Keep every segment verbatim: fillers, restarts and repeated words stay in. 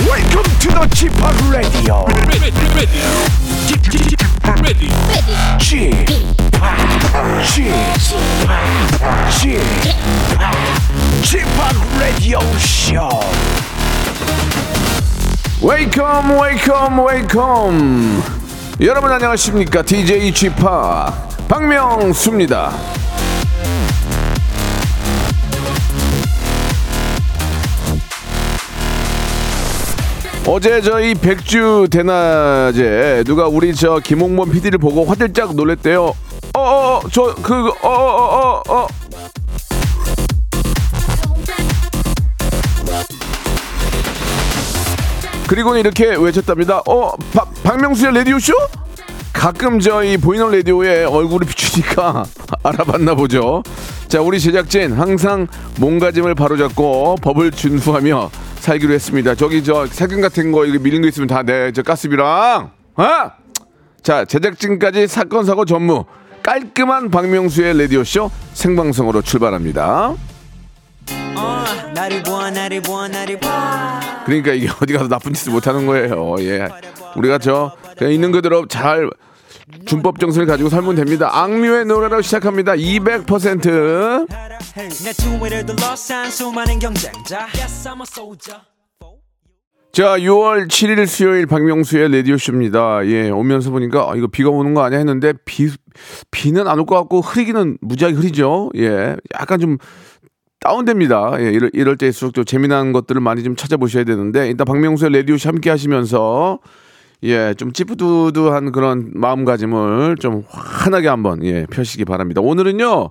Welcome to the 지팍 Radio. Ready, ready, 지팍 Radio. 지팍, 지팍, 지팍, 지팍 Radio Show. Welcome, welcome, welcome. 여러분 안녕하십니까? 디제이 지팍 박명수입니다. 어제 저희 백주 대낮에 누가 우리 저 김홍범 피디를 보고 화들짝 놀랬대요. 어어 저 그 어어어 어. 그리고는 이렇게 외쳤답니다. 어 박 박명수의 라디오 쇼? 가끔 저희 보이는 라디오에 얼굴을 비추니까 알아봤나 보죠. 자, 우리 제작진 항상 몸가짐을 바로잡고 법을 준수하며 살기로 했습니다. 저기 저 세금 같은 거 이거 밀린 거 있으면 다 내 저 가스비랑 어? 자, 제작진까지 사건 사고 전무 깔끔한 박명수의 라디오 쇼 생방송으로 출발합니다. 그러니까 이게 어디 가서 나쁜 짓을 못 하는 거예요. 예, 우리가 저 그냥 있는 그대로 잘 준법 정신을 가지고 살면 됩니다. 악뮤의 노래로 시작합니다. 이백 퍼센트. 자, 유월 칠일 수요일 박명수의 라디오쇼입니다. 예, 오면서 보니까 아, 이거 비가 오는 거 아니야 했는데 비, 비는 안 올 것 같고 흐리기는 무지하게 흐리죠. 예, 약간 좀 다운됩니다. 예, 이럴, 이럴 때일수록 또 재미난 것들을 많이 좀 찾아보셔야 되는데, 일단 박명수의 라디오쇼 함께 하시면서 예, 좀 찌뿌두두한 그런 마음가짐을 좀 환하게 한번 예, 펴시기 바랍니다. 오늘은요,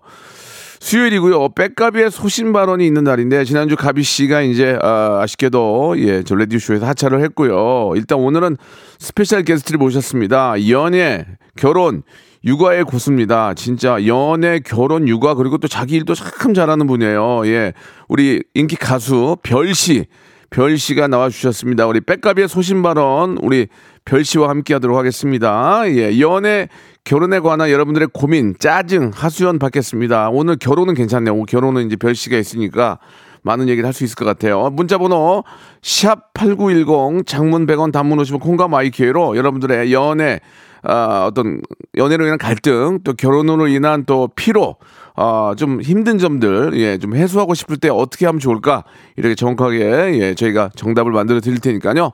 수요일이고요. 빽가별의 소신발언이 있는 날인데, 지난주 가비 씨가 이제 아, 아쉽게도 예, 저 라디오쇼에서 하차를 했고요. 일단 오늘은 스페셜 게스트를 모셨습니다. 연애, 결혼, 육아의 고수입니다. 진짜 연애, 결혼, 육아, 그리고 또 자기 일도 참 잘하는 분이에요. 예, 우리 인기 가수 별 씨. 별 씨가 나와주셨습니다. 우리 빽가별의 소신발언 우리 별 씨와 함께하도록 하겠습니다. 예, 연애 결혼에 관한 여러분들의 고민, 짜증, 하소연 받겠습니다. 오늘 결혼은 괜찮네요. 오늘 결혼은 이제 별 씨가 있으니까 많은 얘기를 할 수 있을 것 같아요. 문자번호 샵 팔구일공, 장문 백 원, 단문 오십 원, 콩과 마이키로 여러분들의 연애 어, 어떤 연애로 인한 갈등, 또 결혼으로 인한 또 피로, 어, 좀 힘든 점들, 예, 좀 해소하고 싶을 때 어떻게 하면 좋을까, 이렇게 정확하게 예, 저희가 정답을 만들어 드릴 테니까요.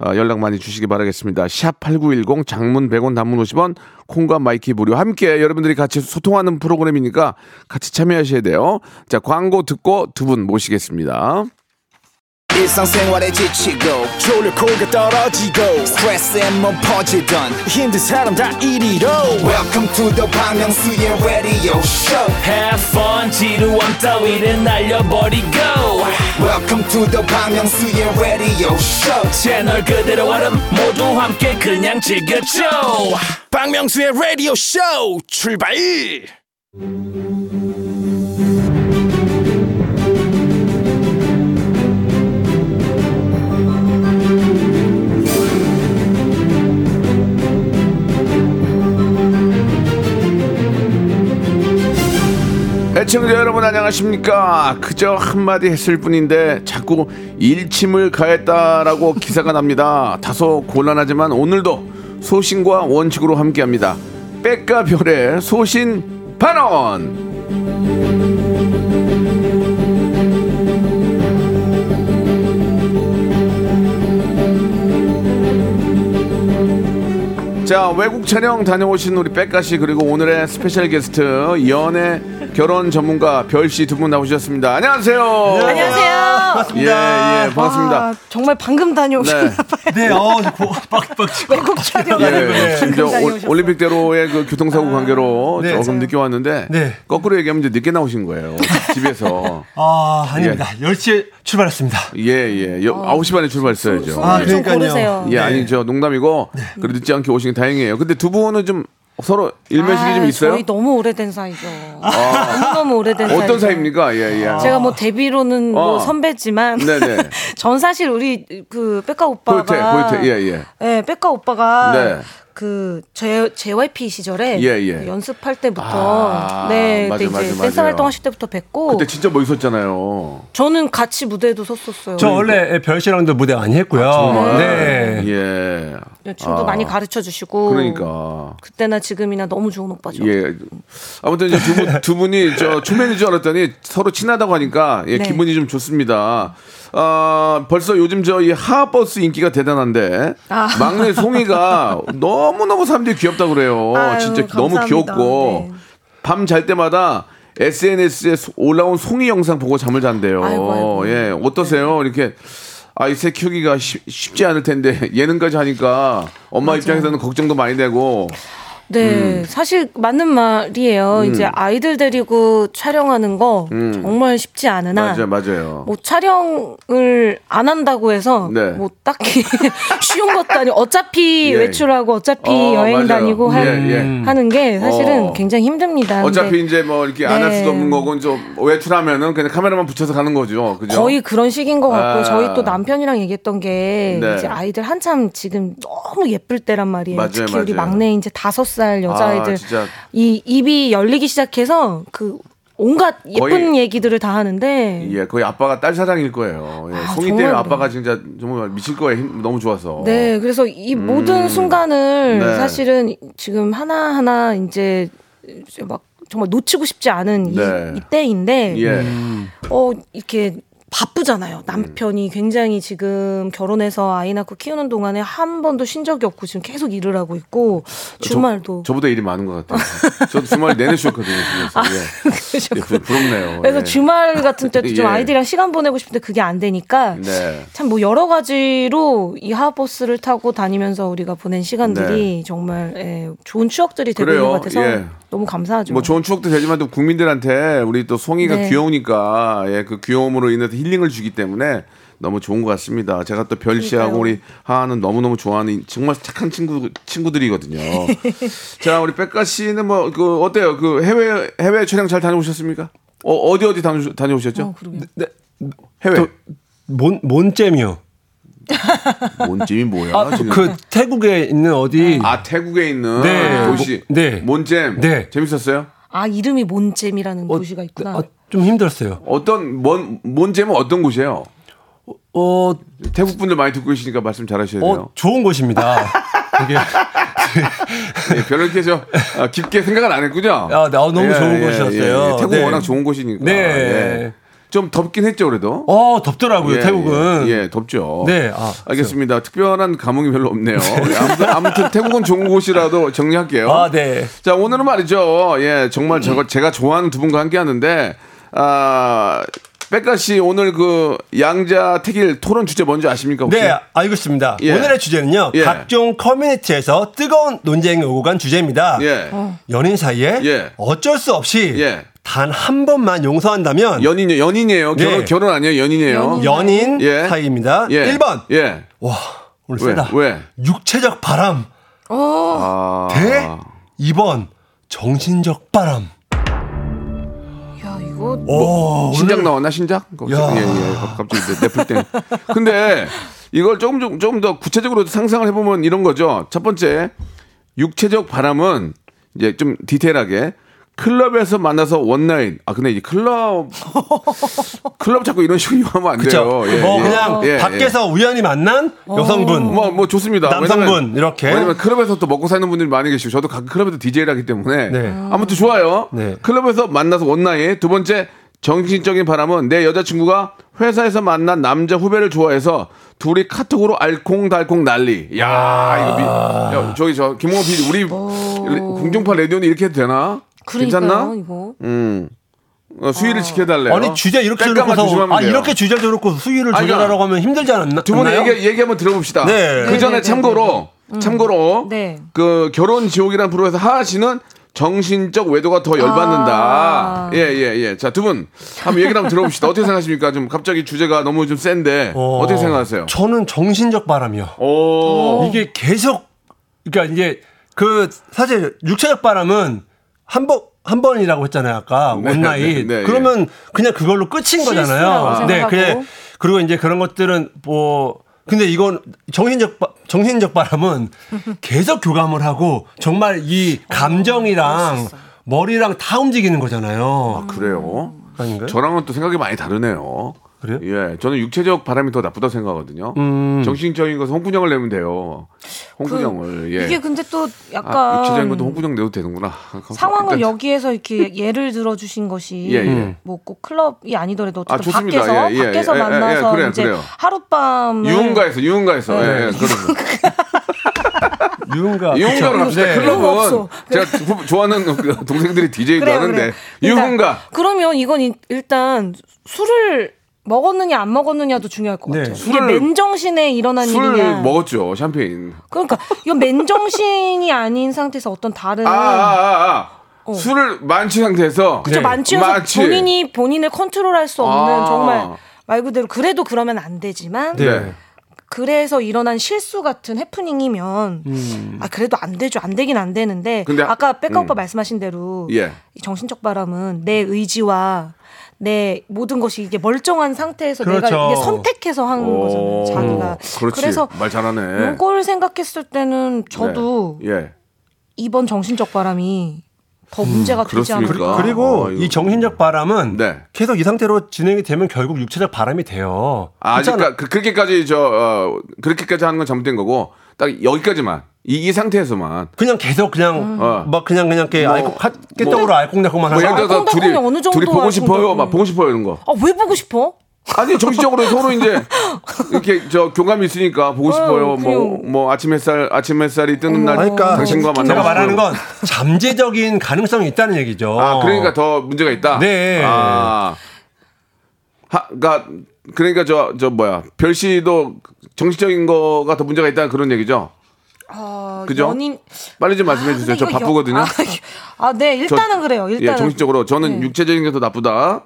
어, 연락 많이 주시기 바라겠습니다. 샵팔구일공, 장문 백 원, 단문 오십 원, 콩과 마이키 무료. 함께 여러분들이 같이 소통하는 프로그램이니까 같이 참여하셔야 돼요. 자, 광고 듣고 두 분 모시겠습니다. 일상생활에 지치고 졸려 코가 떨어지고 스트레스에 몸 퍼지던 힘든 사람 다 이리로. Welcome to the 박명수의 radio show. Have fun, 지루한 따위를 날려버리고 Welcome to the 박명수의 radio show. 채널 그대로 얼음 모두 함께 그냥 즐겨줘. 박명수의 radio show 출발. 애청자 여러분 안녕하십니까? 그저 한마디 했을 뿐인데 자꾸 일침을 가했다라고 기사가 납니다. 다소 곤란하지만 오늘도 소신과 원칙으로 함께합니다. 빽가별의 소신발언. 자, 외국 촬영 다녀오신 우리 빽가씨, 그리고 오늘의 스페셜 게스트 연애 결혼 전문가 별씨 두 분 나오셨습니다. 안녕하세요. 안녕하세요. 반갑습니다. 예, 예, 반갑습니다. 아, 정말 방금 다녀오셨나 봐요. 네, 어, 빡빡 치고 외국 촬영. 예, 예, 올림픽대로의 그 교통사고 관계로 네, 조금 늦게 왔는데 네. 거꾸로 얘기하면 이제 늦게 나오신 거예요. 집에서. 아, 아닙니다. 예. 열 시에 출발했습니다. 예, 예. 아, 아홉 시 반에 출발했어야죠. 아, 그러니까요. 예, 아니 저 농담이고 네. 그래도 늦지 않게 오신 게 다행이에요. 근데 두 분은 좀 서로 일면식이 좀 있어요? 저희 너무 오래된 사이죠. 아. 너무 오래된 사이. 어떤 사이입니까? 예, 예. 제가 뭐 데뷔로는 아. 뭐 선배지만, 네네. 전 사실 우리 그 빽가 오빠가 볼테, 볼테, 예, 예. 예, 빽가 오빠가. 네. 그 제, 제이와이피 시절에 예, 예. 연습할 때부터 아, 네, 맞아, 이제 맞아, 댄스 맞아요. 활동하실 때부터 뵙고 그때 진짜 멋있었잖아요. 저는 같이 무대도 섰었어요. 저 원래 별 씨랑도 무대 많이 했고요. 아, 정말? 네. 예. 춤도 아, 많이 가르쳐 주시고 그러니까 그때나 지금이나 너무 좋은 오빠죠. 예. 아무튼 이제 두, 분, 두 분이 저 춤맨인 줄 알았더니 서로 친하다고 하니까 예, 네. 기분이 좀 좋습니다. 아, 벌써 요즘 저 이 하하버스 인기가 대단한데 아. 막내 송이가 너무너무 사람들이 귀엽다고 그래요. 아유, 진짜 감사합니다. 너무 귀엽고 네. 밤 잘 때마다 에스엔에스에 올라온 송이 영상 보고 잠을 잔대요. 아이고, 아이고. 예, 어떠세요? 네. 이렇게 아이 새 키우기가 쉬, 쉽지 않을 텐데 예능까지 하니까 엄마 맞아요. 입장에서는 걱정도 많이 되고 네, 음. 사실 맞는 말이에요. 음. 이제 아이들 데리고 촬영하는 거 음. 정말 쉽지 않으나 맞아요, 맞아요. 뭐 촬영을 안 한다고 해서 네. 뭐 딱히 쉬운 것도 아니고 어차피 예. 외출하고 어차피 어, 여행 맞아요. 다니고 할, 예, 예. 하는 게 사실은 어. 굉장히 힘듭니다. 어차피 근데, 이제 뭐 이렇게 안 할 네. 수도 없는 거고 좀 외출하면은 그냥 카메라만 붙여서 가는 거죠. 그죠? 거의 그런 식인 것 같고 아. 저희 또 남편이랑 얘기했던 게 네. 이제 아이들 한참 지금 너무 예쁠 때란 말이에요. 맞아요, 특히 맞아요. 우리 막내 이제 다섯 살 여자아이들 아, 이 입이 열리기 시작해서 그 온갖 예쁜 거의, 얘기들을 다 하는데 예 거의 아빠가 딸 사랑일 거예요. 예, 아, 송이 때문에 아빠가 진짜 정말 미칠 거예요. 너무 좋아서 네 그래서 이 음. 모든 순간을 네. 사실은 지금 하나하나 이제 막 정말 놓치고 싶지 않은 네. 이, 이때인데 예. 어 이렇게 바쁘잖아요. 남편이 굉장히 지금 결혼해서 아이 낳고 키우는 동안에 한 번도 쉰 적이 없고 지금 계속 일을 하고 있고 주말도 저, 저보다 일이 많은 것 같아요. 저도 주말 내내 쉬었거든요. 아, 예. 그러셨구나. 부럽네요. 그래서 예. 주말 같은 때도 좀 아이들이랑 예. 시간 보내고 싶은데 그게 안 되니까 네. 참 뭐 여러 가지로 이 하버스를 타고 다니면서 우리가 보낸 시간들이 네. 정말 예, 좋은 추억들이 되고 그래요. 있는 것 같아서 예. 너무 감사하죠. 뭐 좋은 추억도 되지만 또 국민들한테 우리 또 송이가 네. 귀여우니까 예, 그 귀여움으로 인해서 힐링을 주기 때문에 너무 좋은 것 같습니다. 제가 또 별 씨하고 우리 하하는 너무너무 좋아하는 정말 착한 친구 친구들이거든요. 자, 우리 빽가 씨는 뭐 그 어때요? 그 해외 해외 촬영 잘 다녀오셨습니까? 어 어디 어디 다녀 다녀오셨죠? 어, 네, 네. 해외 도, 몬 몬잼이요. 몬잼이 뭐야? 아, 그 태국에 있는 어디? 아 태국에 있는 네. 도시. 모, 네. 몬잼. 네. 재밌었어요? 아 이름이 몬잼이라는 어, 도시가 있구나. 아, 좀 힘들었어요. 어떤 뭔 몬잼은 어떤 곳이에요? 어, 어 태국 분들 많이 듣고 계시니까 말씀 잘하셔야 돼요. 어, 좋은 곳입니다. 되게 네, 별로 이렇게 저 아, 깊게 생각을 안 했군요. 아, 너무 예, 좋은 예, 곳이었어요. 예, 예. 태국 네. 워낙 좋은 곳이니까. 네. 예. 좀 덥긴 했죠, 그래도. 어, 덥더라고요, 예, 태국은. 예, 예, 덥죠. 네, 아, 알겠습니다. 그래서. 특별한 감흥이 별로 없네요. 아무튼, 아무튼 태국은 좋은 곳이라도 정리할게요. 아, 네. 자, 오늘은 말이죠. 예, 정말 제가, 제가 좋아하는 두 분과 함께 하는데, 아, 빽가 씨 오늘 그 양자택일 토론 주제 뭔지 아십니까? 혹시? 네, 알고 있습니다. 예. 오늘의 주제는요. 예. 각종 커뮤니티에서 뜨거운 논쟁이 오고 간 주제입니다. 예. 어. 연인 사이에 예. 어쩔 수 없이 예. 단 한 번만 용서한다면 연인이요. 연인이에요. 네. 결혼, 결혼 아니에요. 연인이에요. 연인 예. 사이입니다. 예. 일 번. 예. 와, 오늘 왜? 세다. 왜? 육체적 바람. 어. 대 아. 이 번. 정신적 바람. 오, 신작 나왔나 신작? 예, 예, 갑자기 내풀 때. 근데 이걸 조금 좀 좀 더 구체적으로 상상을 해보면 이런 거죠. 첫 번째 육체적 바람은 이제 좀 디테일하게 클럽에서 만나서 원나잇. 아 근데 이제 클럽 클럽 자꾸 이런 식으로 하면 안 돼요. 예, 뭐 예, 그냥 예, 밖에서 예. 우연히 만난 여성분, 뭐, 뭐 좋습니다. 남성분 왜냐면, 이렇게. 왜냐면 클럽에서 또 먹고 사는 분들이 많이 계시고 저도 가끔 클럽에서 디제이를 하기 때문에 네. 아무튼 좋아요. 네. 클럽에서 만나서 원나잇. 두 번째 정신적인 바람은 내 여자친구가 회사에서 만난 남자 후배를 좋아해서 둘이 카톡으로 알콩달콩 난리. 야, 아~ 이거 미, 야, 저기 저 김홍범 피디 우리 공중파 라디오는 이렇게 해도 되나? 그러니까요, 괜찮나? 이거. 음. 어, 수위를 아. 지켜달래요. 아니 주제 이렇게 해놓고서 아 이렇게 주제를 해놓고 수위를 조절하라고 하면 힘들지 않나? 두 분의 얘기 얘기 한번 들어봅시다. 네. 그 전에 참고로 음. 참고로 네. 그 결혼 지옥이라는 프로에서 하하 씨는 정신적 외도가 더 열받는다. 예예예. 아. 예, 예. 자, 두 분 한번 얘기를 한번 들어봅시다. 어떻게 생각하십니까? 좀 갑자기 주제가 너무 좀 센데 어. 어떻게 생각하세요? 저는 정신적 바람이요. 오. 이게 계속 그러니까 이제. 그 사실 육체적 바람은 한 번 한 번이라고 했잖아요 아까 원나잇. 네, 네, 네, 그러면 네. 그냥 그걸로 끝인 거잖아요. 네, 그래. 그리고 이제 그런 것들은 뭐. 근데 이건 정신적 바, 정신적 바람은 계속 교감을 하고 정말 이 감정이랑 머리랑 다 움직이는 거잖아요. 아, 그래요? 아닌가요? 저랑은 또 생각이 많이 다르네요. 그래요? 예, 저는 육체적 바람이 더 나쁘다 생각하거든요. 음. 정신적인 것은 홍군형을 내면 돼요. 홍군형을. 그, 예. 이게 근데 또 약간 아, 육체적인 것도 홍군형 내도 되는구나. 상황을 일단. 여기에서 이렇게 예를 들어주신 것이 예, 예. 뭐 꼭 클럽이 아니더라도 어쨌든 아, 밖에서 예, 예. 밖에서 예, 예. 만나서 예, 예. 그래요, 이제 그래요. 하룻밤 유흥가에서 유흥가에서 예, 예. 예. 유흥가. 유흥가로 갑시다. 클럽은 제가 조, 좋아하는 동생들이 디제이도 그래요, 하는데 그래. 유흥가. 그러면 이건 일단 술을 먹었느냐 안 먹었느냐도 중요할 것 네. 같아요. 이게 맨정신에 일어난 술을 일이냐. 술을 먹었죠. 샴페인. 그러니까 이건 맨정신이 아닌 상태에서 어떤 다른. 아, 아, 아, 아. 어. 술을 만취 상태에서. 그렇죠. 네. 만취해서 만취. 본인이 본인을 컨트롤할 수 없는 아. 정말 말 그대로 그래도 그러면 안 되지만. 네. 그래서 일어난 실수 같은 해프닝이면 음. 아 그래도 안 되죠. 안 되긴 안 되는데. 근데, 아까 빽가 오빠 음. 말씀하신 대로 예. 정신적 바람은 내 의지와 네 모든 것이 이게 멀쩡한 상태에서 그렇죠. 내가 이게 선택해서 한 거잖아요. 자기가. 그렇지. 그래서 말 잘하네. 이걸 생각했을 때는 저도 네. 예. 이번 정신적 바람이 더 문제가 음, 되지 않을까. 그리고 어, 이 정신적 바람은 네. 계속 이 상태로 진행이 되면 결국 육체적 바람이 돼요. 아, 아직까 그렇게까지 저 어, 그렇게까지 하는 건 잘못된 거고 딱 여기까지만. 이, 이 상태에서만 그냥 계속 그냥 막 음. 뭐 그냥 그냥 이렇게 깨떡으로 알콩달콩만 하고 예를 들어서 둘이 어느 정도 둘이 보고 싶어요, 막 보고 싶어요 이런 거. 아, 왜 보고 싶어? 아니 정신적으로 서로 이제 이렇게 저 교감이 있으니까 보고 싶어요. 뭐뭐 뭐 아침 햇살 아침 햇살이 뜨는 날 그러니까 당신과 만나고 싶어요. 제가 말하는 건 잠재적인 가능성이 있다는 얘기죠. 아 그러니까 더 문제가 있다. 네. 아, 하, 그러니까 그러니까 저 저 뭐야 별 씨도 정신적인 거가 더 문제가 있다는 그런 얘기죠. 어, 그죠? 연인... 빨리 좀 말씀해 주세요. 아, 저 바쁘거든요. 여... 아, 네. 일단은 저, 그래요. 일단은. 예, 정신적으로 저는 네. 육체적인 게 더 나쁘다.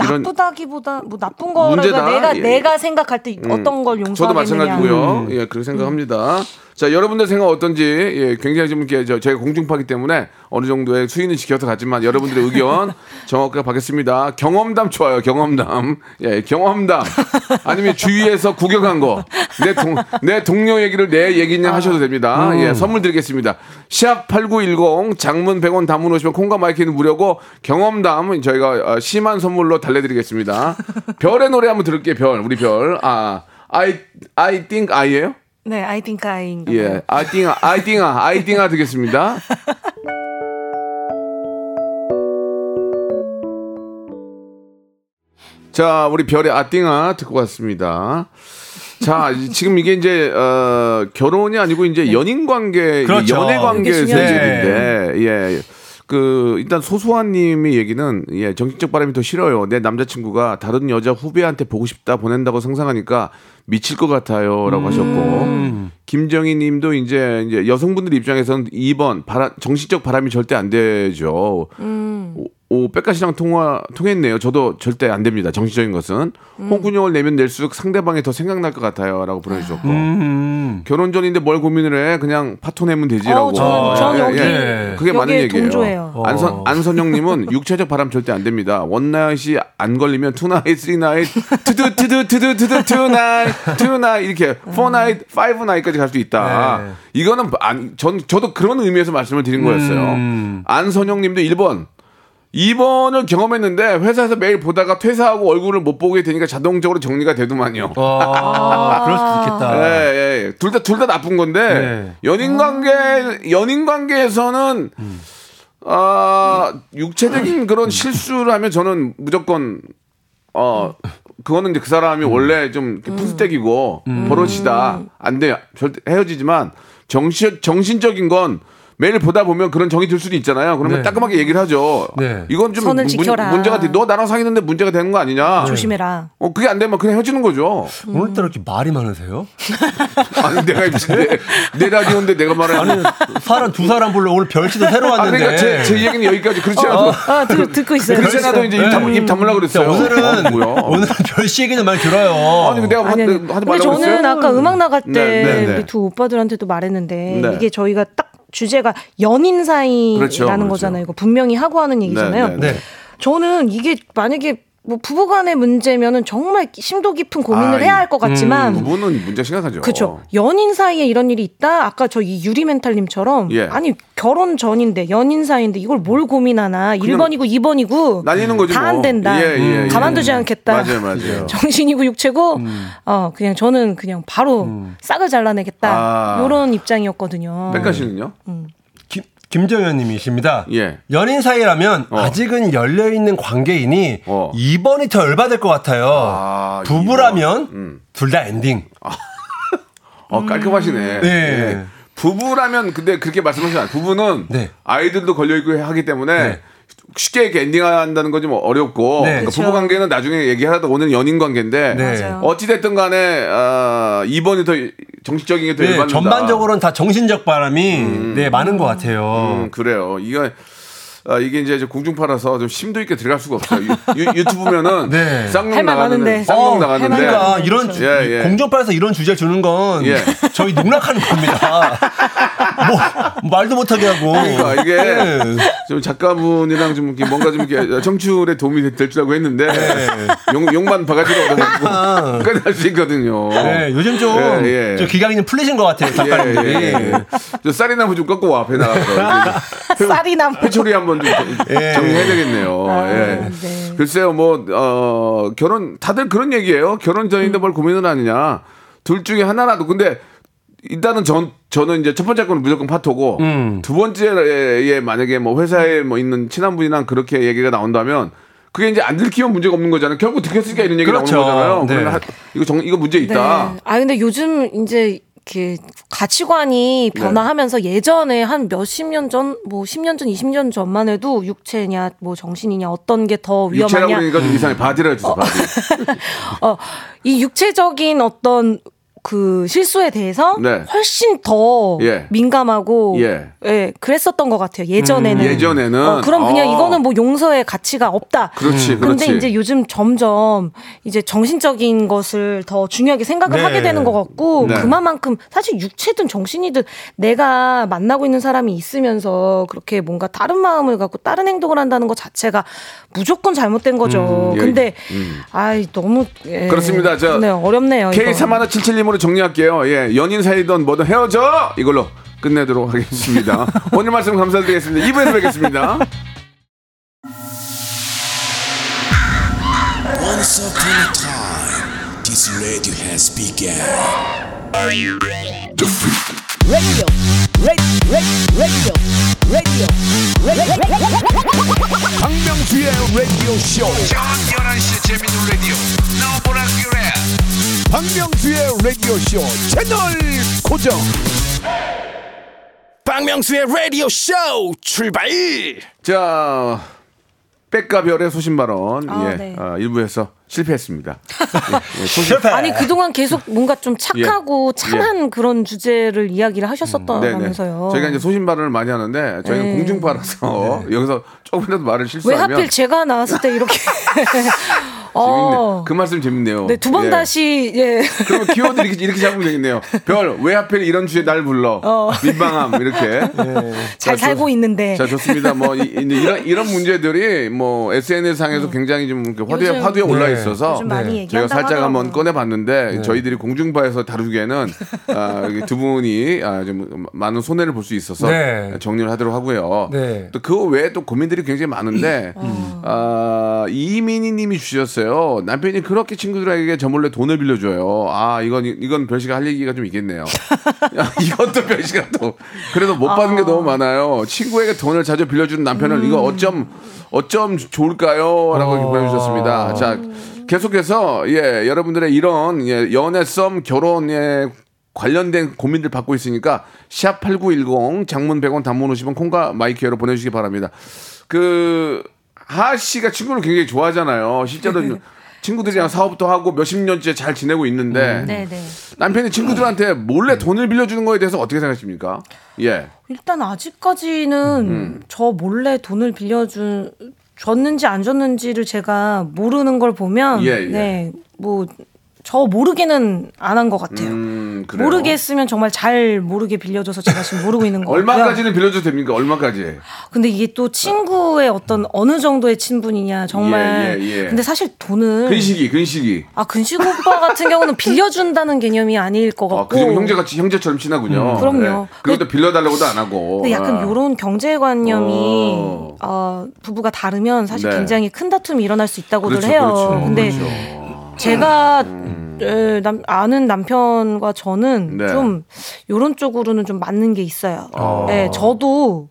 이런... 나쁘다기보다 뭐 나쁜 거를 내가 예. 내가 생각할 때 음. 어떤 걸 용서하겠느냐. 저도 마찬가지고요. 음. 예, 그렇게 생각합니다. 음. 자, 여러분들 생각 어떤지 예, 굉장히 좀 이렇게 저 저희가 공중파기 때문에 어느 정도의 수위는 지켜서 갔지만 여러분들의 의견 정확하게 받겠습니다. 경험담 좋아요. 경험담. 예, 경험담. 아니면 주위에서 구경한 거. 내 동 내 동료 얘기를 내 얘기냐 하셔도 됩니다. 음. 예, 선물 드리겠습니다. 샵 팔구일공 장문 백 원 단문 오시면 콩과 마이크는 무료고 경험담 저희가 심한 선물로 달래 드리겠습니다. 별의 노래 한번 들을게요. 별. 우리 별. 아. I I think I예요? 네, I think I인가. 예, I think I think I think I 되겠습니다. 자, 우리 별의 아띵아 듣고 왔습니다. 자, 지금 이게 이제 어, 결혼이 아니고 이제 연인 관계, 그렇죠. 연애 관계에서 문제인데, 예. 그 일단 소수아님의 얘기는 예 정신적 바람이 더 싫어요. 내 남자친구가 다른 여자 후배한테 보고 싶다 보낸다고 상상하니까 미칠 것 같아요라고 음. 하셨고 김정희님도 이제 이제 여성분들 입장에서는 이 번 바람, 정신적 바람이 절대 안 되죠. 음. 오 빽가씨랑 통화 통했네요. 저도 절대 안 됩니다. 정신적인 것은 음. 홍군형을 내면 낼수록 상대방이 더 생각날 것 같아요라고 보내주셨고 음. 결혼 전인데 뭘 고민을 해? 그냥 파토 내면 되지라고. 저는 여기 예, 예. 그게 맞는 얘기예요. 동조해요. 어. 안선 안선영님은 육체적 바람 절대 안 됩니다. 원나잇이 안 걸리면 투나잇, 쓰리나잇, 투두 투두 투두 투두 투나잇. 투나잇 이렇게 포나잇, 파이브나잇까지 갈 수 있다. 네. 이거는 안, 전, 저도 그런 의미에서 말씀을 드린 거였어요. 음. 안선영님도 일 번, 이 번을 경험했는데 회사에서 매일 보다가 퇴사하고 얼굴을 못 보게 되니까 자동적으로 정리가 되더만요. 아, 그럴 수도 있겠다. 예, 예. 둘 다, 둘 다 나쁜 건데 네. 연인관계, 연인관계에서는 음. 아, 육체적인 그런 실수를 하면 저는 무조건 어. 그거는 이제 그 사람이 음. 원래 좀 푸스택이고 음. 버릇이다. 안 돼. 절대 헤어지지만 정신, 정신적인 건 매일 보다 보면 그런 정이 들 수도 있잖아요. 그러면 네. 따끔하게 얘기를 하죠. 네. 이건 좀 문, 문제가 돼. 너 나랑 사귀는데 문제가 되는 거 아니냐. 네. 조심해라. 어, 그게 안 되면 그냥 헤어지는 거죠. 음. 오늘따라 이렇게 말이 많으세요? 아니, 내가 내, 내 라디오인데 내가 말하는. 아니, 사람 두 사람 불러 오늘 별씨도 새로 왔는데. 아, 그러니까 제, 제 얘기는 여기까지. 그렇지 않아도. 어, 어. 아, 듣, 듣고 있어요. 그렇지 않아도 이제 입, 담, 입 담으려고 그랬어요. 오늘은, 어, 오늘은 별씨 얘기는 많이 들어요. 아니, 내가 하지 말라고 그랬어요. 근데 저는 아까 음악 나갈 때 우리 두 오빠들한테도 말했는데 이게 저희가 딱 주제가 연인 사이라는 그렇죠, 그렇죠. 거잖아요. 이거 분명히 하고 하는 얘기잖아요. 네, 네, 네. 저는 이게 만약에 뭐 부부간의 문제면은 정말 심도 깊은 고민을 아, 해야 할 것 같지만 음, 부부는 문제 심각하죠. 그렇죠. 연인 사이에 이런 일이 있다. 아까 저 이 유리멘탈님처럼 예. 아니 결혼 전인데 연인 사이인데 이걸 뭘 고민하나. 일 번이고 이 번이고 나뉘는 거지 다 안 뭐. 된다. 예, 예, 예. 가만두지 않겠다. 맞아요, 맞아요. 정신이고 육체고 음. 어 그냥 저는 그냥 바로 음. 싹을 잘라내겠다. 이런 아. 입장이었거든요. 백가 씨는요? 음. 김정현님이십니다. 예. 연인 사이라면 어. 아직은 열려있는 관계이니 어. 이 번이 더 열받을 것 같아요. 아, 부부라면 음. 둘 다 엔딩. 아, 어, 깔끔하시네. 음. 네. 네. 부부라면 근데 그렇게 말씀하시지 않아요. 부부는 네. 아이들도 걸려있고 하기 때문에 네. 쉽게 이렇게 엔딩한다는 거지 뭐 어렵고 네. 그러니까 부부 관계는 나중에 얘기하다 오늘 연인 관계인데 네. 어찌됐든 간에 어, 이 번이 더 정신적인 게 더 열받는다. 네. 전반적으로는 다 정신적 바람이 음. 네, 많은 것 같아요. 음, 그래요. 이게 아, 이게 이제 공중파라서 좀 심도 있게 들어갈 수가 없어요. 유, 유튜브면은 네. 쌍욕 나가는데 쌍욕 어, 나가는데 그러니까 이런 주, 예, 예. 공중파에서 이런 주제를 주는 건 예. 저희 농락하는 겁니다. 뭐 말도 못하게 하고 그러니까 이게 네. 좀 작가분이랑 좀 뭔가 좀 이렇게 청출에 도움이 될 줄라고 했는데 네. 욕, 욕만 바가지로 얻어가지고 끝까지 할 수 있거든요. 네, 요즘 좀, 예, 예. 좀 기강이 좀 풀리신 것 같아요. 작가님들이 예, 예, 예. 저 쌀이나무 좀 꺾고 와 앞에 나가서 쌀이나무 회초리 한번 예. 정리해야 되겠네요. 아, 예. 네. 글쎄요, 뭐 어, 결혼 다들 그런 얘기예요. 결혼 전인데 뭘 고민을 하느냐. 둘 중에 하나라도. 근데 일단은 전 저는 이제 첫 번째 거는 무조건 파토고 음. 두 번째에 만약에 뭐 회사에 뭐 있는 친한 분이랑 그렇게 얘기가 나온다면. 그게 이제 안 들키면 문제가 없는 거잖아요. 결국 들켰으니까 이런 얘기가 그렇죠. 나오는 거잖아요. 네. 하, 이거 정 이거 문제 있다. 네. 아 근데 요즘 이제. 이렇게 가치관이 변화하면서 네. 예전에 한 몇십 년 전, 뭐 십 년 전, 이십 년 전만 해도 육체냐, 뭐 정신이냐, 어떤 게 더 위험하냐. 육체라고 그러니까 좀 이상해. 바디라 해주세요, 어. 바디. 어, 이 육체적인 어떤 그 실수에 대해서 네. 훨씬 더 예. 민감하고 예. 예, 그랬었던 것 같아요. 예전에는. 음, 예전에는. 어, 그럼 그냥 아. 이거는 뭐 용서의 가치가 없다. 그렇지, 음. 그런데 이제 요즘 점점 이제 정신적인 것을 더 중요하게 생각을 네. 하게 되는 것 같고 네. 그만큼 사실 육체든 정신이든 내가 만나고 있는 사람이 있으면서 그렇게 뭔가 다른 마음을 갖고 다른 행동을 한다는 것 자체가 무조건 잘못된 거죠. 음, 예. 근데 음. 아이 너무 예. 그렇습니다. 저 네, 어렵네요. 케이 삼일칠칠님으로 정리할게요. 예, 연인 사이든 뭐든 헤어져 이걸로 끝내도록 하겠습니다. 오늘 말씀 감사드리겠습니다. 이 부에서 뵙겠습니다. Once upon a time, this radio has begun. Are you ready? Radio, radio, radio, radio, radio. 박명수의 라디오 쇼. 저녁 열한 시 재밌는 라디오. 너 보라 그래. 박명수의 라디오쇼 채널 고정. 박명수의 라디오쇼 출발. 자, 빽가별의 소신발언 아, 예, 네. 어, 일부에서 실패했습니다. 예, 예, 소신... 실패. 아니 그동안 계속 뭔가 좀 착하고 예. 찬한 예. 그런 주제를 이야기를 하셨었다면서요. 음, 저희가 이제 소신발언을 많이 하는데 저희는 네. 공중파라서 네. 여기서 조금이라도 말을 실수하면 왜 하필 제가 나왔을 때 이렇게 어. 그 말씀 재밌네요. 네, 두 번 예. 다시 예. 그러면 키워드 이렇게 이렇게 잡으면 되겠네요. 별, 왜 하필 이런 주에 날 불러? 어. 민망함 이렇게. 예. 잘 자, 살고 저, 있는데. 자 좋습니다. 뭐 이, 이런 이런 문제들이 뭐 에스엔에스 상에서 음. 굉장히 좀 화두에 요즘, 화두에 올라 있어서 네. 저희가 살짝 한번 꺼내봤는데 네. 저희들이 공중파에서 다루기에는 아, 두 분이 아, 좀 많은 손해를 볼 수 있어서 네. 정리를 하도록 하고요. 네. 또 그 외에 또 고민들이 굉장히 많은데 음. 아, 이민희님이 주셨어요. 남편이 그렇게 친구들에게 저몰래 돈을 빌려줘요. 아 이건 이건 별씨가 할 얘기가 좀 있겠네요. 야, 이것도 별씨가 또 그래도 못 받은 아. 게 너무 많아요. 친구에게 돈을 자주 빌려주는 남편을 음. 이거 어쩜 어쩜 좋을까요?라고 어. 보내주셨습니다. 자 계속해서 예 여러분들의 이런 예, 연애 썸 결혼에 관련된 고민들 받고 있으니까 샵 팔구일공 장문 백 원 단문 오십 원 콩과 마이키어로 보내주시기 바랍니다. 그 하하 씨가 친구를 굉장히 좋아하잖아요. 실제로 친구들이랑 사업도 하고 몇십 년째 잘 지내고 있는데 음, 남편이 친구들한테 몰래 돈을 빌려주는 거에 대해서 어떻게 생각하십니까? 예. 일단 아직까지는 음. 저 몰래 돈을 빌려준 줬는지 안 줬는지를 제가 모르는 걸 보면 예, 예. 네, 뭐 저 모르게는 안 한 것 같아요. 음, 모르게 했으면 정말 잘 모르게 빌려줘서 제가 지금 모르고 있는 거예요. 얼마까지는 빌려줘도 됩니까? 얼마까지? 근데 이게 또 친구의 어떤 어느 정도의 친분이냐 정말. 예, 예, 예. 근데 사실 돈은 근식이 근식이. 아 근식 오빠 같은 경우는 빌려준다는 개념이 아닐 것 같고. 아, 그 형제같이 형제처럼 친하군요. 음, 그럼요. 네. 그것도 빌려달라고도 안 하고. 근데 약간 아. 이런 경제관념이 어. 어, 부부가 다르면 사실 네. 굉장히 큰 다툼이 일어날 수 있다고들 그렇죠, 해요. 그렇죠, 근데 그렇죠. 제가 음. 에, 남, 아는 남편과 저는 네. 좀 이런 쪽으로는 좀 맞는 게 있어요. 아. 네, 저도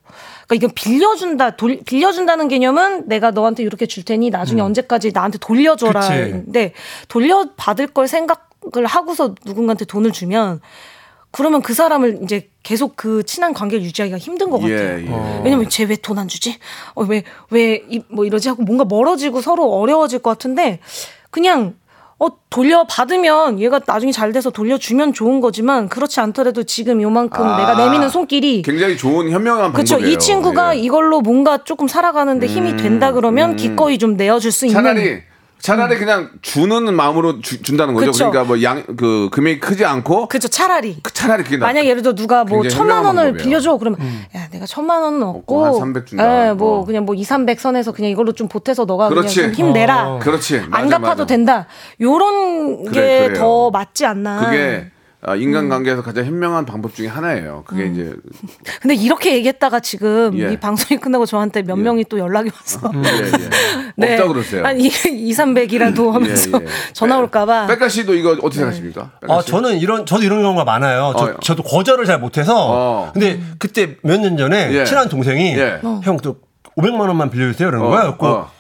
그러니까 이건 빌려준다, 돌, 빌려준다는 개념은 내가 너한테 이렇게 줄 테니 나중에 음. 언제까지 나한테 돌려줘라. 근데 돌려받을 걸 생각을 하고서 누군가한테 돈을 주면 그러면 그 사람을 이제 계속 그 친한 관계를 유지하기가 힘든 것 같아요. 예, 예. 어. 왜냐면 쟤 왜 돈 안 주지? 어, 왜, 왜 이, 뭐 이러지 하고 뭔가 멀어지고 서로 어려워질 것 같은데 그냥 어, 돌려받으면 얘가 나중에 잘 돼서 돌려주면 좋은 거지만 그렇지 않더라도 지금 요만큼 아, 내가 내미는 손길이 굉장히 좋은 현명한 방법이에요. 그렇죠. 이 친구가 예. 이걸로 뭔가 조금 살아가는데 힘이 음, 된다 그러면 음. 기꺼이 좀 내어줄 수 차라리, 있는 차라리 차라리 음. 그냥 주는 마음으로 주, 준다는 거죠. 그쵸. 그러니까 뭐 양, 그 금액이 크지 않고 그렇죠. 차라리 그, 차라리 그게 만약 나, 예를 들어 누가 뭐 천만 원을 방법이에요. 빌려줘 그러면 음. 야 내가 천만 원은 없고 한 삼백 준다. 예, 뭐 어. 그냥 뭐 이삼백 선에서 그냥 이걸로 좀 보태서 너가 그렇지. 그냥 좀 힘내라. 어. 그렇지. 맞아, 안 갚아도 맞아. 된다. 요런 그래, 게 더 맞지 않나. 그게 인간관계에서 음. 가장 현명한 방법 중에 하나예요. 그게 음. 이제. 근데 이렇게 얘기했다가 지금 예. 이 방송이 끝나고 저한테 몇 예. 명이 또 연락이 와서. 음. 예, 예. 네. 없다 그러세요. 한 이삼백이라도 하면서 예, 예. 전화 올까봐. 빽가 씨도 이거 어떻게 생각하십니까? 네. 아, 저는 이런, 저도 이런 경우가 많아요. 저, 어. 저도 거절을 잘 못해서. 어. 근데 그때 몇 년 전에 예. 친한 동생이 예. 형, 또 오백만 원만 빌려주세요. 이러는 어. 거야. 어.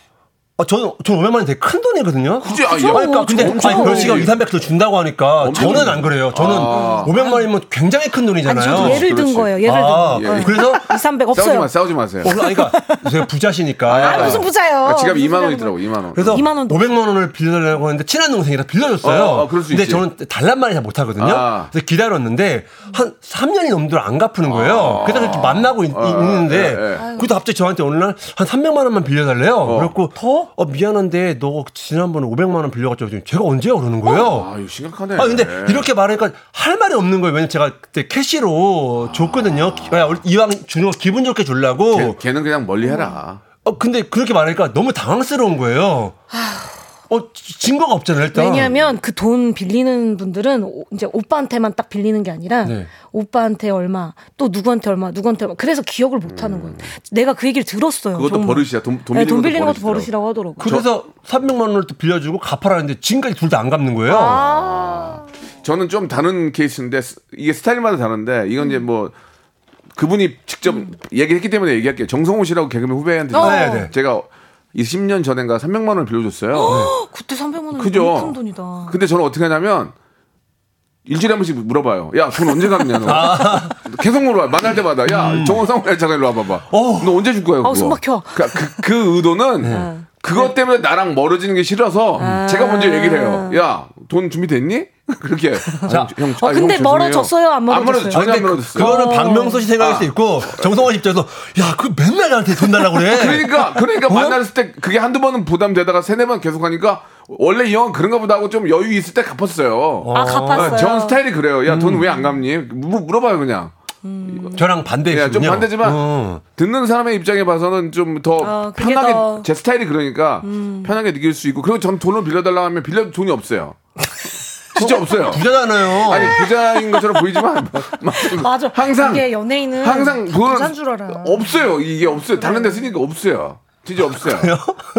아, 저는, 저는 오백만 원 되게 큰 돈이거든요? 그치, 아, 그러니까, 근데, 아니, 별씨가 이삼백 도 준다고 하니까, 저는 안 그래요. 저는 아, 오백만 원이면 굉장히 큰 돈이잖아요. 아니, 예를 든 거예요, 예를 든 아, 예. 그래서, 이삼백 없어요. 싸우지 마세요. 어, 아니, 그러니까, 제가 부자시니까. 아, 아 무슨 부자요? 지갑 이만 원이더라고, 이만 원. 그래서, 이만 원 오백만 원을 빌려달라고 했는데, 친한 동생이라 빌려줬어요. 어, 어, 그럴 수 근데 있지. 저는 달란 말이 잘 못하거든요? 아. 그래서 기다렸는데, 한 삼 년이 넘도록 안 갚는 거예요. 아. 그래서 이렇게 만나고 아. 있, 아. 있는데, 예, 예. 그래도 갑자기 저한테 오늘날 한 삼백만 원만 빌려달래요. 어. 그래갖고, 더? 어 미안한데 너 지난번에 오백만 원 빌려갔죠. 제가 언제요 그러는 거예요. 어? 아 이거 심각하네. 아 근데 이렇게 말하니까 할 말이 없는 거예요. 왜냐면 제가 그때 캐시로 아... 줬거든요. 이왕 주는 거 기분 좋게 주려고. 걔, 걔는 그냥 멀리해라. 어 근데 그렇게 말하니까 너무 당황스러운 거예요. 아... 어, 증거가 없잖아요, 일단. 왜냐면 그 돈 빌리는 분들은 오, 이제 오빠한테만 딱 빌리는 게 아니라 네. 오빠한테 얼마, 또 누구한테 얼마, 누구한테 얼마. 그래서 기억을 못 하는 음. 거예요. 내가 그 얘기를 들었어요. 그것도 정말. 버릇이야. 돈, 돈, 네, 돈 빌리는 것도 버릇이라고 하더라고요. 그래서 저... 삼백만 원을 또 빌려주고 갚아라는데 지금까지 둘 다 안 갚는 거예요. 아~ 저는 좀 다른 케이스인데 이게 스타일마다 다른데 이건 이제 뭐 그분이 직접 음. 얘기했기 때문에 얘기할게요. 정성호 씨라고 개그맨 후배한테 어. 네, 네. 제가 이십 년 전인가 삼백만 원을 빌려줬어요. 어, 그때 삼백만 원이 큰 돈이다. 근데 저는 어떻게 하냐면 일주일에 한 번씩 물어봐요. 야, 돈 언제 갚냐 너. 아. 계속 물어봐. 만날 때마다. 야, 음. 정원 상훈이 잠깐 일로 와봐봐. 어. 너 언제 줄 거야 그거. 어, 숨 막혀. 그, 그, 그 의도는 네. 그것 때문에 나랑 멀어지는 게 싫어서 음. 제가 먼저 얘기를 해요. 야, 돈 준비됐니? 그렇게. 자, 형, 아, 어, 근데 멀어졌어요? 안 멀어졌어요? 전혀 안 멀어졌어요. 그거는 박명수 씨 생각일 수도 있고, 아. 정성호 씨 입장에서, 야, 그 맨날 나한테 돈 달라고 그래. 그러니까, 그러니까 만났을 때 그게 한두 번은 부담되다가 세네 번 계속 하니까, 원래 이 형은 그런가 보다 하고 좀 여유 있을 때 갚았어요. 아, 아 갚았어요? 전 스타일이 그래요. 야, 돈 왜 안 갚니? 물어봐요, 그냥. 음. 저랑 반대시군요. 예, 좀 반대지만 어. 듣는 사람의 입장에 봐서는 좀 더 어, 편하게 더... 제 스타일이 그러니까 음. 편하게 느낄 수 있고 그리고 전 돈을 빌려달라고 하면 빌려 돈이 없어요. 진짜 없어요. 부자잖아요. 아니 부자인 것처럼 보이지만 맞아. 항상 이게 연예인은 항상 부자인 줄 알아. 없어요. 이게 없어요. 그래. 다른 데 쓰니까 없어요. 진짜 없어요.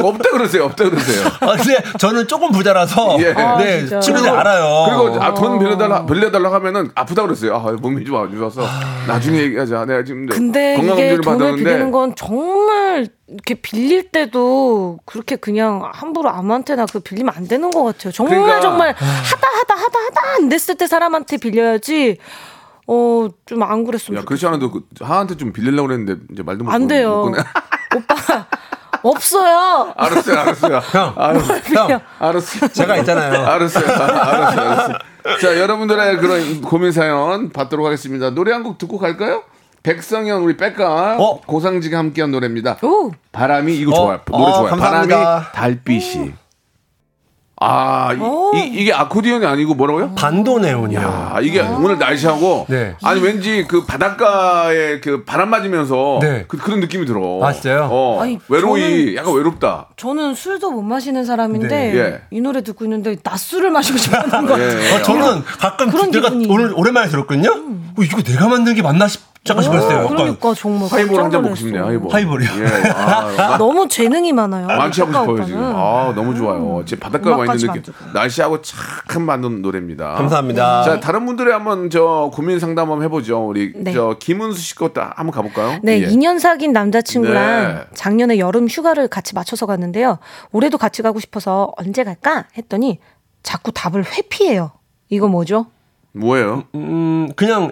없다 그러세요. 없다 그러세요. 아, 근데 저는 조금 부자라서 예. 아, 네, 친구들 알아요. 그리고 아, 돈 빌려달라 빌려달라 하면은 아프다 그랬어요. 아, 몸이 좀 안 좋아서 아... 나중에 얘기하자. 내가 지금 근데 이게 돈을 빌리는 건 정말 이렇게 빌릴 때도 그렇게 그냥 함부로 아무한테나 그 빌리면 안 되는 것 같아요. 정말 그러니까... 정말 하다 하다 하다 하다 안 됐을 때 사람한테 빌려야지. 어, 좀 안 그랬으면. 야, 그렇지 않아도 그, 하한테 좀 빌리려고 그랬는데 이제 말도 못. 안 돼요. 오빠. 없어요. 알았어요, 알았어요. 형, 알았어요. 알았어요. 제가 있잖아요. 알았어요, 알았어요, 알았어요. 자, 여러분들의 그런 고민 사연 받도록 하겠습니다. 노래 한 곡 듣고 갈까요? 백성현 우리 빽가 어? 고상지가 함께한 노래입니다. 오. 바람이 이거 어? 좋아요. 노래 어, 좋아요. 감사합니다. 바람이 달빛이. 음. 아, 이, 이, 이게 아코디언이 아니고 뭐라고요? 반도네온이요. 야, 이게 오. 오늘 날씨하고 네. 아니 왠지 그 바닷가에 그 바람 맞으면서 네. 그, 그런 느낌이 들어. 아, 진짜요? 어, 아니, 외로이, 저는, 약간 외롭다. 저는 술도 못 마시는 사람인데 네. 이 노래 듣고 있는데 낮술을 마시고 싶다는 것 같아요. 예. 아, 저는 가끔 내가 기분이. 오늘 오랜만에 들었거든요. 음. 어, 이거 내가 만든 게 맞나 싶. 잠깐 싶었어요. 그러니까 정말 하이볼 한 잔 먹고 싶네요. 하이볼. 하이볼이요. 예. 아, 너무 재능이 많아요. 만취하고 싶어요 지금. 아 너무 좋아요. 제 바닷가에 와 있는 느낌. 날씨하고 착한 맞는 노래입니다. 감사합니다. 자 다른 분들의 한번 저 고민 상담 한번 해보죠. 우리 네. 저 김은수 씨 것도 한번 가볼까요? 네, 예. 이 년 사귄 남자친구랑 네. 작년에 여름 휴가를 같이 맞춰서 갔는데요. 올해도 같이 가고 싶어서 언제 갈까 했더니 자꾸 답을 회피해요. 이거 뭐죠? 뭐예요? 음 그냥.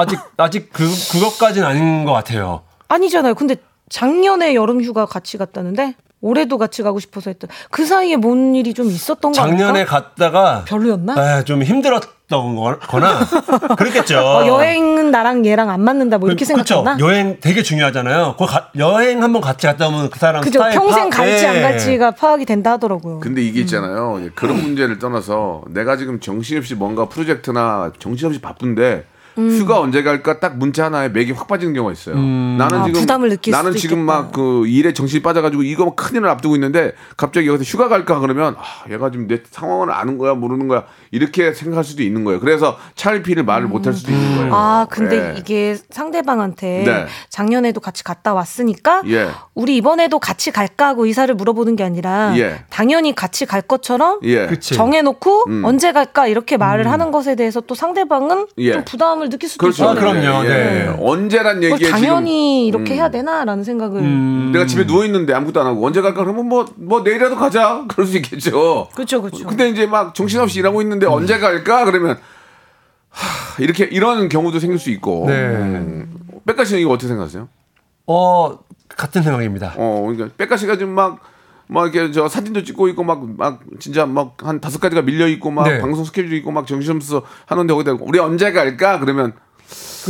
아직 아직 그 그것까지는 아닌 것 같아요. 아니잖아요. 근데 작년에 여름 휴가 같이 갔다는데 올해도 같이 가고 싶어서 했던 그 사이에 뭔 일이 좀 있었던 거 아닐까? 작년에 갔다가 별로였나? 에, 좀 힘들었던거나 그랬겠죠. 어, 여행은 나랑 얘랑 안 맞는다 뭐 이렇게 그, 생각했나? 그렇죠. 여행 되게 중요하잖아요. 그 여행 한번 같이 갔다 오면 그 사람 그죠. 스타일 평생 파악, 갈지 네. 안 갈지가 파악이 된다 하더라고요. 근데 이게 있잖아요. 음. 그런 문제를 떠나서 내가 지금 정신없이 뭔가 프로젝트나 정신없이 바쁜데. 음. 휴가 언제 갈까 딱 문자 하나에 맥이 확 빠지는 경우가 있어요. 음. 나는 아, 지금 부담을 느낄 나는 수도 지금 막 그 일에 정신이 빠져가지고 이거 큰일을 앞두고 있는데 갑자기 여기서 휴가 갈까 그러면 아, 얘가 지금 내 상황을 아는 거야 모르는 거야 이렇게 생각할 수도 있는 거예요. 그래서 차일피를 말을 음. 못할 수도 있는 거예요. 아 근데 예. 이게 상대방한테 네. 작년에도 같이 갔다 왔으니까 예. 우리 이번에도 같이 갈까 하고 이사를 물어보는 게 아니라 예. 당연히 같이 갈 것처럼 예. 정해놓고 음. 언제 갈까 이렇게 말을 음. 하는 것에 대해서 또 상대방은 예. 좀 부담을 느낄 수도 그렇죠. 있어요. 아, 그럼요. 네. 네. 네. 언제란 얘기에 당연히 지금, 이렇게 음. 해야 되나라는 생각을. 음. 내가 집에 누워 있는데 아무것도 안 하고 언제 갈까 그러면 뭐뭐 뭐 내일이라도 가자. 그럴 수 있겠죠. 그렇죠, 그렇죠. 근데 이제 막 정신없이 일하고 있는데 음. 언제 갈까 그러면 하, 이렇게 이런 경우도 생길 수 있고. 네. 음. 빽가 씨는 이거 어떻게 생각하세요? 어 같은 생각입니다. 어, 그러니까 빽가 씨가 지금 막. 막 이렇게 저 사진도 찍고 있고 막 막 진짜 막 한 다섯 가지가 밀려 있고 막 네. 방송 스케줄 있고 막 정신없어 하는데 거기다 우리 언제 갈까 그러면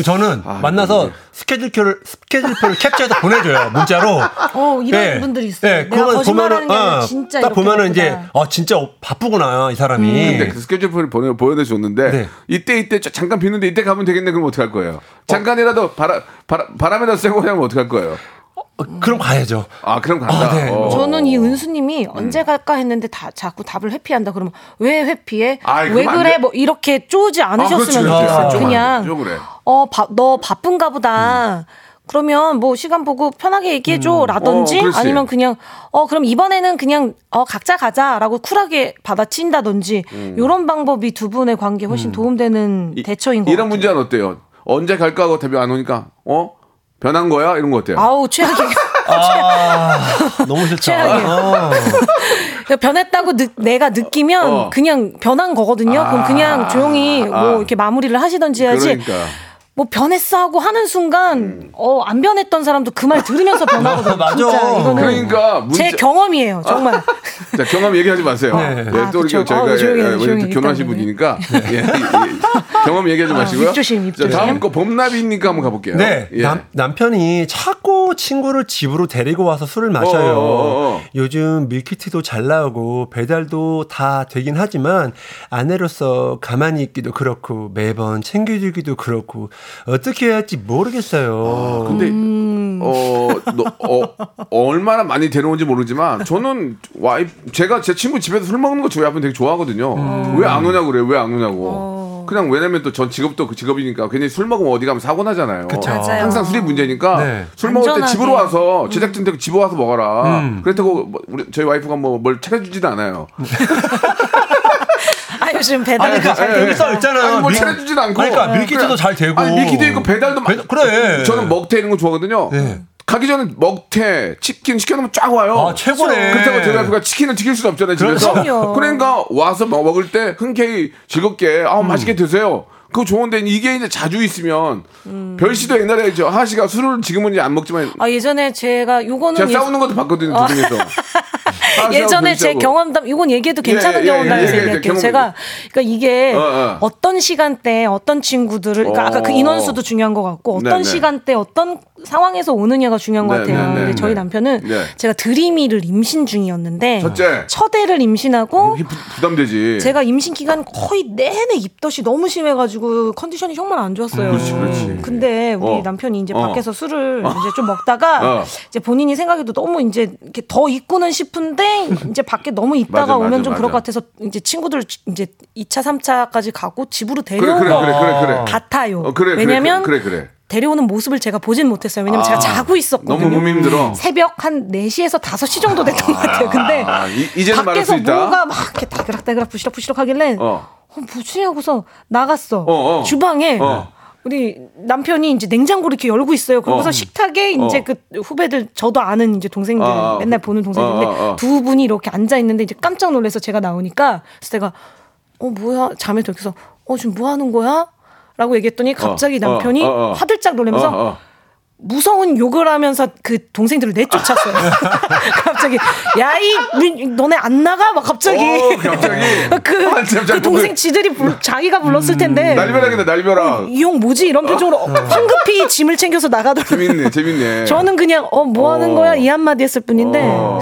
저는 아, 만나서 네. 스케줄표를 스케줄표를 캡처해서 보내줘요 문자로. 어 이런 네. 분들이 있어요. 네. 내가 거짓말하는 게 아니라 진짜 딱 보면은 이제 어 진짜 바쁘구나 이 사람이. 음. 근데 그 스케줄표를 보내 보여줬는데 네. 이때 이때 잠깐 비는데 이때 가면 되겠네 그럼 어떡할 거예요? 잠깐이라도 바람 바람 바람에다 쐬고 하면 어떡할 거예요? 그럼 가야죠. 아, 그럼 간다. 아, 네. 저는 이 은수님이 언제 갈까 했는데 다, 자꾸 답을 회피한다. 그러면 왜 회피해? 아이, 왜 그래? 뭐 이렇게 쪼지 않으셨으면 좋겠어요. 아, 그렇죠. 그냥 아, 그래. 어, 바, 너 바쁜가 보다. 음. 그러면 뭐 시간 보고 편하게 얘기해줘 음. 라든지 어, 아니면 그냥 어 그럼 이번에는 그냥 어 각자 가자라고 쿨하게 받아친다든지 음. 이런 방법이 두 분의 관계에 훨씬 음. 도움되는 이, 대처인 것 이런 같아요. 이런 문제는 어때요? 언제 갈까 하고 답이 안 오니까 어? 변한 거야? 이런 거 어때요? 아우, 최악이에요. 아, 너무 싫다. 최악이에요. 아. 변했다고 느, 내가 느끼면 어. 그냥 변한 거거든요. 아. 그럼 그냥 조용히 아. 뭐 이렇게 마무리를 하시던지 해야지. 그러니까. 뭐 변했어 하고 하는 순간 음. 어, 안 변했던 사람도 그 말 들으면서 변하거든요. 맞아. 진짜 이거는 그러니까 문자... 제 경험이에요. 정말. 아. 자, 경험 얘기하지 마세요. 네. 네, 아, 또 이렇게 저희가 어, 조용히, 예, 조용히 결혼하신 분이니까 네. 예, 예, 예. 경험 얘기하지 마시고요. 아, 입조심, 입조심. 자, 다음 거 범나비니까 한번 가볼게요. 네, 예. 남, 남편이 자꾸 친구를 집으로 데리고 와서 술을 마셔요. 어어어어. 요즘 밀키트도 잘 나오고 배달도 다 되긴 하지만 아내로서 가만히 있기도 그렇고 매번 챙겨주기도 그렇고 어떻게 해야 할지 모르겠어요. 아, 근데 음. 어, 너, 어, 얼마나 많이 데려온지 모르지만 저는 와이프 제가 제 친구 집에서 술 먹는 거 저희 아버님 되게 좋아하거든요. 음. 왜 안 오냐고 그래요. 왜 안 오냐고. 어. 그냥 왜냐면 또 전 직업도 그 직업이니까 괜히 술 먹으면 어디 가면 사고 나잖아요. 항상 술이 문제니까 네. 술 먹을 안전하게. 때 집으로 와서 제작진들 음. 집에 와서 먹어라. 음. 그렇다고 뭐, 우리 저희 와이프가 뭐 뭘 차려주지도 않아요. 아 요즘 배달이 잘 되고 써 있잖아요. 뭐 차려주지도 않고. 그러니까 밀키트도 잘 되고. 아니, 밀키트 있고 배달도 배달, 그래. 저는 먹태 이런 거 좋아하거든요. 네. 가기 전에 먹태, 치킨 시켜놓으면 쫙 와요. 아, 최고네. 그렇다고 저희 와이프가 치킨을 튀길 수도 없잖아요, 집에서. 그럼요. 그러니까 와서 먹을 때 흔쾌히 즐겁게, 아, 음. 맛있게 드세요. 그거 좋은데 이게 이제 자주 있으면 음. 별씨도 옛날에 저 하하씨가 술을 지금은 이제 안 먹지만 아 예전에 제가 요거는 제가 예전... 싸우는 것도 봤거든요. 어. 두 중에서 예전에 제 경험담 이건 얘기해도 괜찮은 예, 예, 경험담에서 예, 예, 얘기할게요. 예, 제가 그러니까 이게 어, 어. 어떤 시간대에 어떤 친구들을 그러니까 아까 그 인원수도 중요한 것 같고 어떤 시간대 어떤 상황에서 오느냐가 중요한 것 같아요. 네네, 근데 저희 남편은 네네. 제가 드림이를 임신 중이었는데 첫째. 첫애를 임신하고 부담되지. 제가 임신 기간 거의 내내 입덧이 너무 심해가지고 컨디션이 정말 안 좋았어요. 그렇지, 그렇지. 근데 우리 어. 남편이 이제 어. 밖에서 술을 어. 이제 좀 먹다가 어. 이제 본인이 생각해도 너무 이제 이렇게 더 있고는 싶은데 이제 밖에 너무 있다가 맞아, 오면 맞아, 좀 맞아. 그럴 것 같아서 이제 친구들 이제 이 차 삼 차까지 가고 집으로 데려온 그래, 그래, 거 그래, 그래, 그래, 그래. 같아요. 어, 그래, 왜냐면 그래, 그래, 그래. 데려오는 모습을 제가 보진 못했어요. 왜냐면 아, 제가 자고 있었거든요. 너무 몸이 힘들어. 새벽 한 네 시에서 다섯 시 정도 됐던 것 같아요. 근데 아, 이제는 말할 수 있다. 밖에서 뭔가 막 이렇게 다그락다그락 부시럭 부시럭 하길래 어. 어, 뭐지 하고서 나갔어. 어, 어. 주방에 어. 우리 남편이 이제 냉장고를 이렇게 열고 있어요. 그러고서 어. 식탁에 이제 어. 그 후배들 저도 아는 이제 동생들 어. 맨날 보는 동생인데 어, 어, 어. 두 분이 이렇게 앉아 있는데 이제 깜짝 놀라서 제가 나오니까 그래서 내가 어 뭐야 잠에 들어서 어 지금 뭐 하는 거야? 라고 얘기했더니 갑자기 어, 남편이 어, 어, 어. 화들짝 놀라면서 어, 어. 무서운 욕을 하면서 그 동생들을 내쫓았어요. 갑자기 야이 너네 안 나가? 막 갑자기, 오, 갑자기. 그, 아, 그 동생 지들이 불, 자기가 불렀을 텐데 음, 날벼락이다 날벼락 이 형 뭐지? 이런 표정으로 어? 황급히 짐을 챙겨서 나가더라고요. 재밌네 재밌네. 저는 그냥 어 뭐 하는 거야? 이 한마디 했을 뿐인데 어.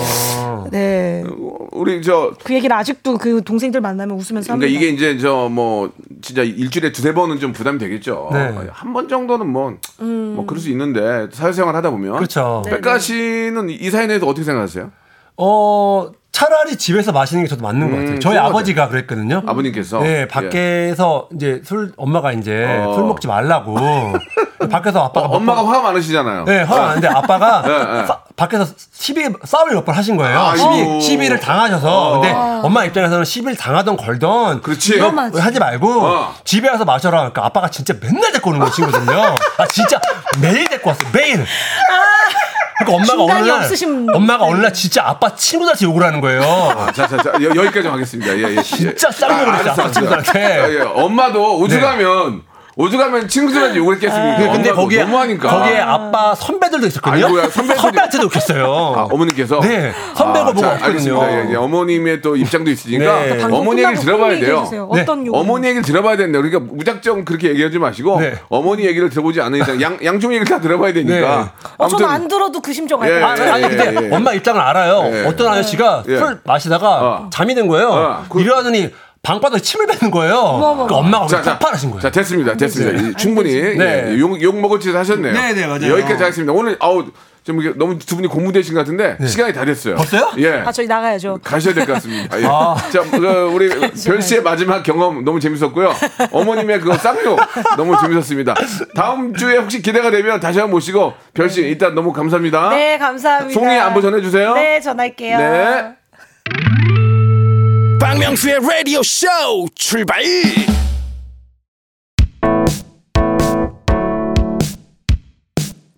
네. 우리 저 그 얘기를 아직도 그 동생들 만나면 웃으면서 합니다. 그러니까 이게 이제 저 뭐 진짜 일주일에 두세 번은 좀 부담이 되겠죠. 네. 한 번 정도는 뭐, 음. 뭐 그럴 수 있는데 사회생활 하다 보면 그렇죠. 빽가 씨는 이 사연에 대해서 어떻게 생각하세요? 어 차라리 집에서 마시는 게 저도 맞는 음, 것 같아요. 저희 아버지가 같아요. 그랬거든요. 음. 아버님께서 네 밖에서 예. 이제 술 엄마가 이제 어. 술 먹지 말라고 밖에서 아빠가 어, 엄마가 화가 많으시잖아요. 네 화가 많은데 아빠가 네, 네. 싸, 밖에서 시비 싸움을 몇 번 하신 거예요. 아, 시비 시비를 당하셔서 어. 근데 아. 엄마 입장에서는 시비를 당하던 걸던 그렇지 하지 말고 어. 집에 와서 마셔라. 그러니까 아빠가 진짜 맨날 데리고 오는 거거든요. 아 진짜 매일 데리고 왔어 매일. 아. 그러니까 엄마가 어느 날 없으신... 엄마가 어느 날 진짜 아빠 친구들한테 욕을 하는 거예요. 아, 자, 자, 자, 여, 여기까지 하겠습니다. 예, 예, 진짜 쌍욕을 했어. 아, 아빠 친구들한테. 아, 예. 엄마도 오죽하면 네. 오죽하면 친구들한테 욕을 했겠습니까? 네, 근데 거기에 너무하니까. 거기에 아빠 선배들도 있었거든요. 아이고야, 선배들이... 선배한테도 욕했어요. 아, 어머니께서 네 선배가 아, 보고 알겠습니다. 예, 예. 어머님의 또 입장도 있으니까 네. 어머니 얘기를 들어봐야 돼요. 네. 어떤 어머니 얘기를 들어봐야 된다. 그러니까 무작정 그렇게 얘기하지 마시고 네. 어머니 얘기를 들어보지 않은 이상 양 양쪽 얘기를 다 들어봐야 되니까. 네. 어, 저는 안 들어도 그 심정 알아요. 예, 아, 아니 예, 근데 예, 예. 엄마 입장을 알아요. 예. 어떤 아저씨가 예. 술 마시다가 어. 잠이 든 거예요. 어, 그... 일어나더니 방바닥에 침을 뱉는 거예요. 그 엄마가 폭발하신 거예요. 자, 됐습니다. 됐습니다. 네. 충분히 네. 예, 욕, 욕 먹을 짓 하셨네요. 네, 네, 맞아요. 여기까지 하겠습니다. 오늘 아우 좀 너무 두 분이 고무되신 것 같은데 네. 시간이 다 됐어요. 벌써요? 예. 아, 저희 나가야죠. 가셔야 될 것 같습니다. 아, 예. 아. 자, 그, 우리 별 씨의 마지막 경험 너무 재밌었고요. 어머님의 그 쌍욕 너무 재밌었습니다. 다음 주에 혹시 기대가 되면 다시 한번 모시고 별 씨 일단 너무 감사합니다. 네, 감사합니다. 송이 안부 전해주세요. 네, 전할게요. 네. 박명수의 라디오 쇼 출발!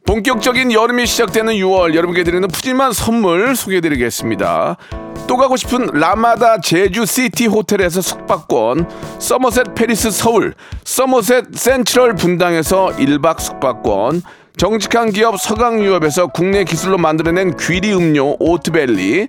본격적인 여름이 시작되는 유월 여러분께 드리는 푸짐한 선물 소개해드리겠습니다. 또 가고 싶은 라마다 제주시티 호텔에서 숙박권, 서머셋 페리스 서울, 서머셋 센트럴 분당에서 일 박 숙박권, 정직한 기업 서강유업에서 국내 기술로 만들어낸 귀리 음료 오트밸리,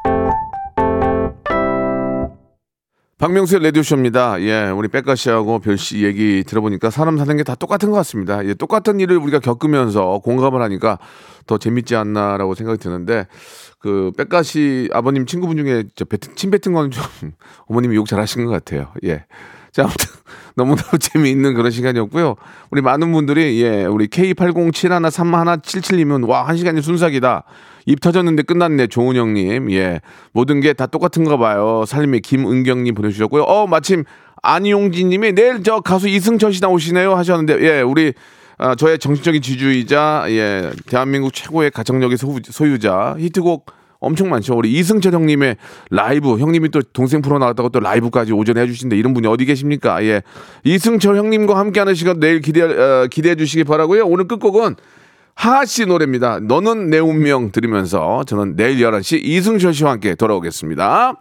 박명수의 라디오쇼입니다. 예, 우리 빽가 씨하고 별 씨 얘기 들어보니까 사람 사는 게 다 똑같은 것 같습니다. 예, 똑같은 일을 우리가 겪으면서 공감을 하니까 더 재밌지 않나라고 생각이 드는데, 그 빽가 씨 아버님 친구분 중에 저 배트, 침 뱉은 건 좀 어머님이 욕 잘하신 것 같아요. 예. 자, 아무튼 너무나도 재미있는 그런 시간이었고요. 우리 많은 분들이 예, 우리 케이 팔공칠일삼일칠칠님은 와, 한 시간이 순삭이다. 입 터졌는데 끝났네. 조은영님. 예, 모든 게 다 똑같은가 봐요. 삶이 김은경님 보내주셨고요. 어, 마침 안용진님이 내일 저 가수 이승철 씨 나오시네요 하셨는데, 예, 우리 아, 저의 정신적인 지주이자 예, 대한민국 최고의 가창력의 소유, 소유자 히트곡 엄청 많죠. 우리 이승철 형님의 라이브, 형님이 또 동생 프로 나왔다고 또 라이브까지 오전에 해주신데 이런 분이 어디 계십니까? 예, 이승철 형님과 함께하는 시간 내일 기대 어, 기대해 주시기 바라고요. 오늘 끝곡은 하하 씨 노래입니다. 너는 내 운명 들으면서 저는 내일 열한 시 이승철 씨와 함께 돌아오겠습니다.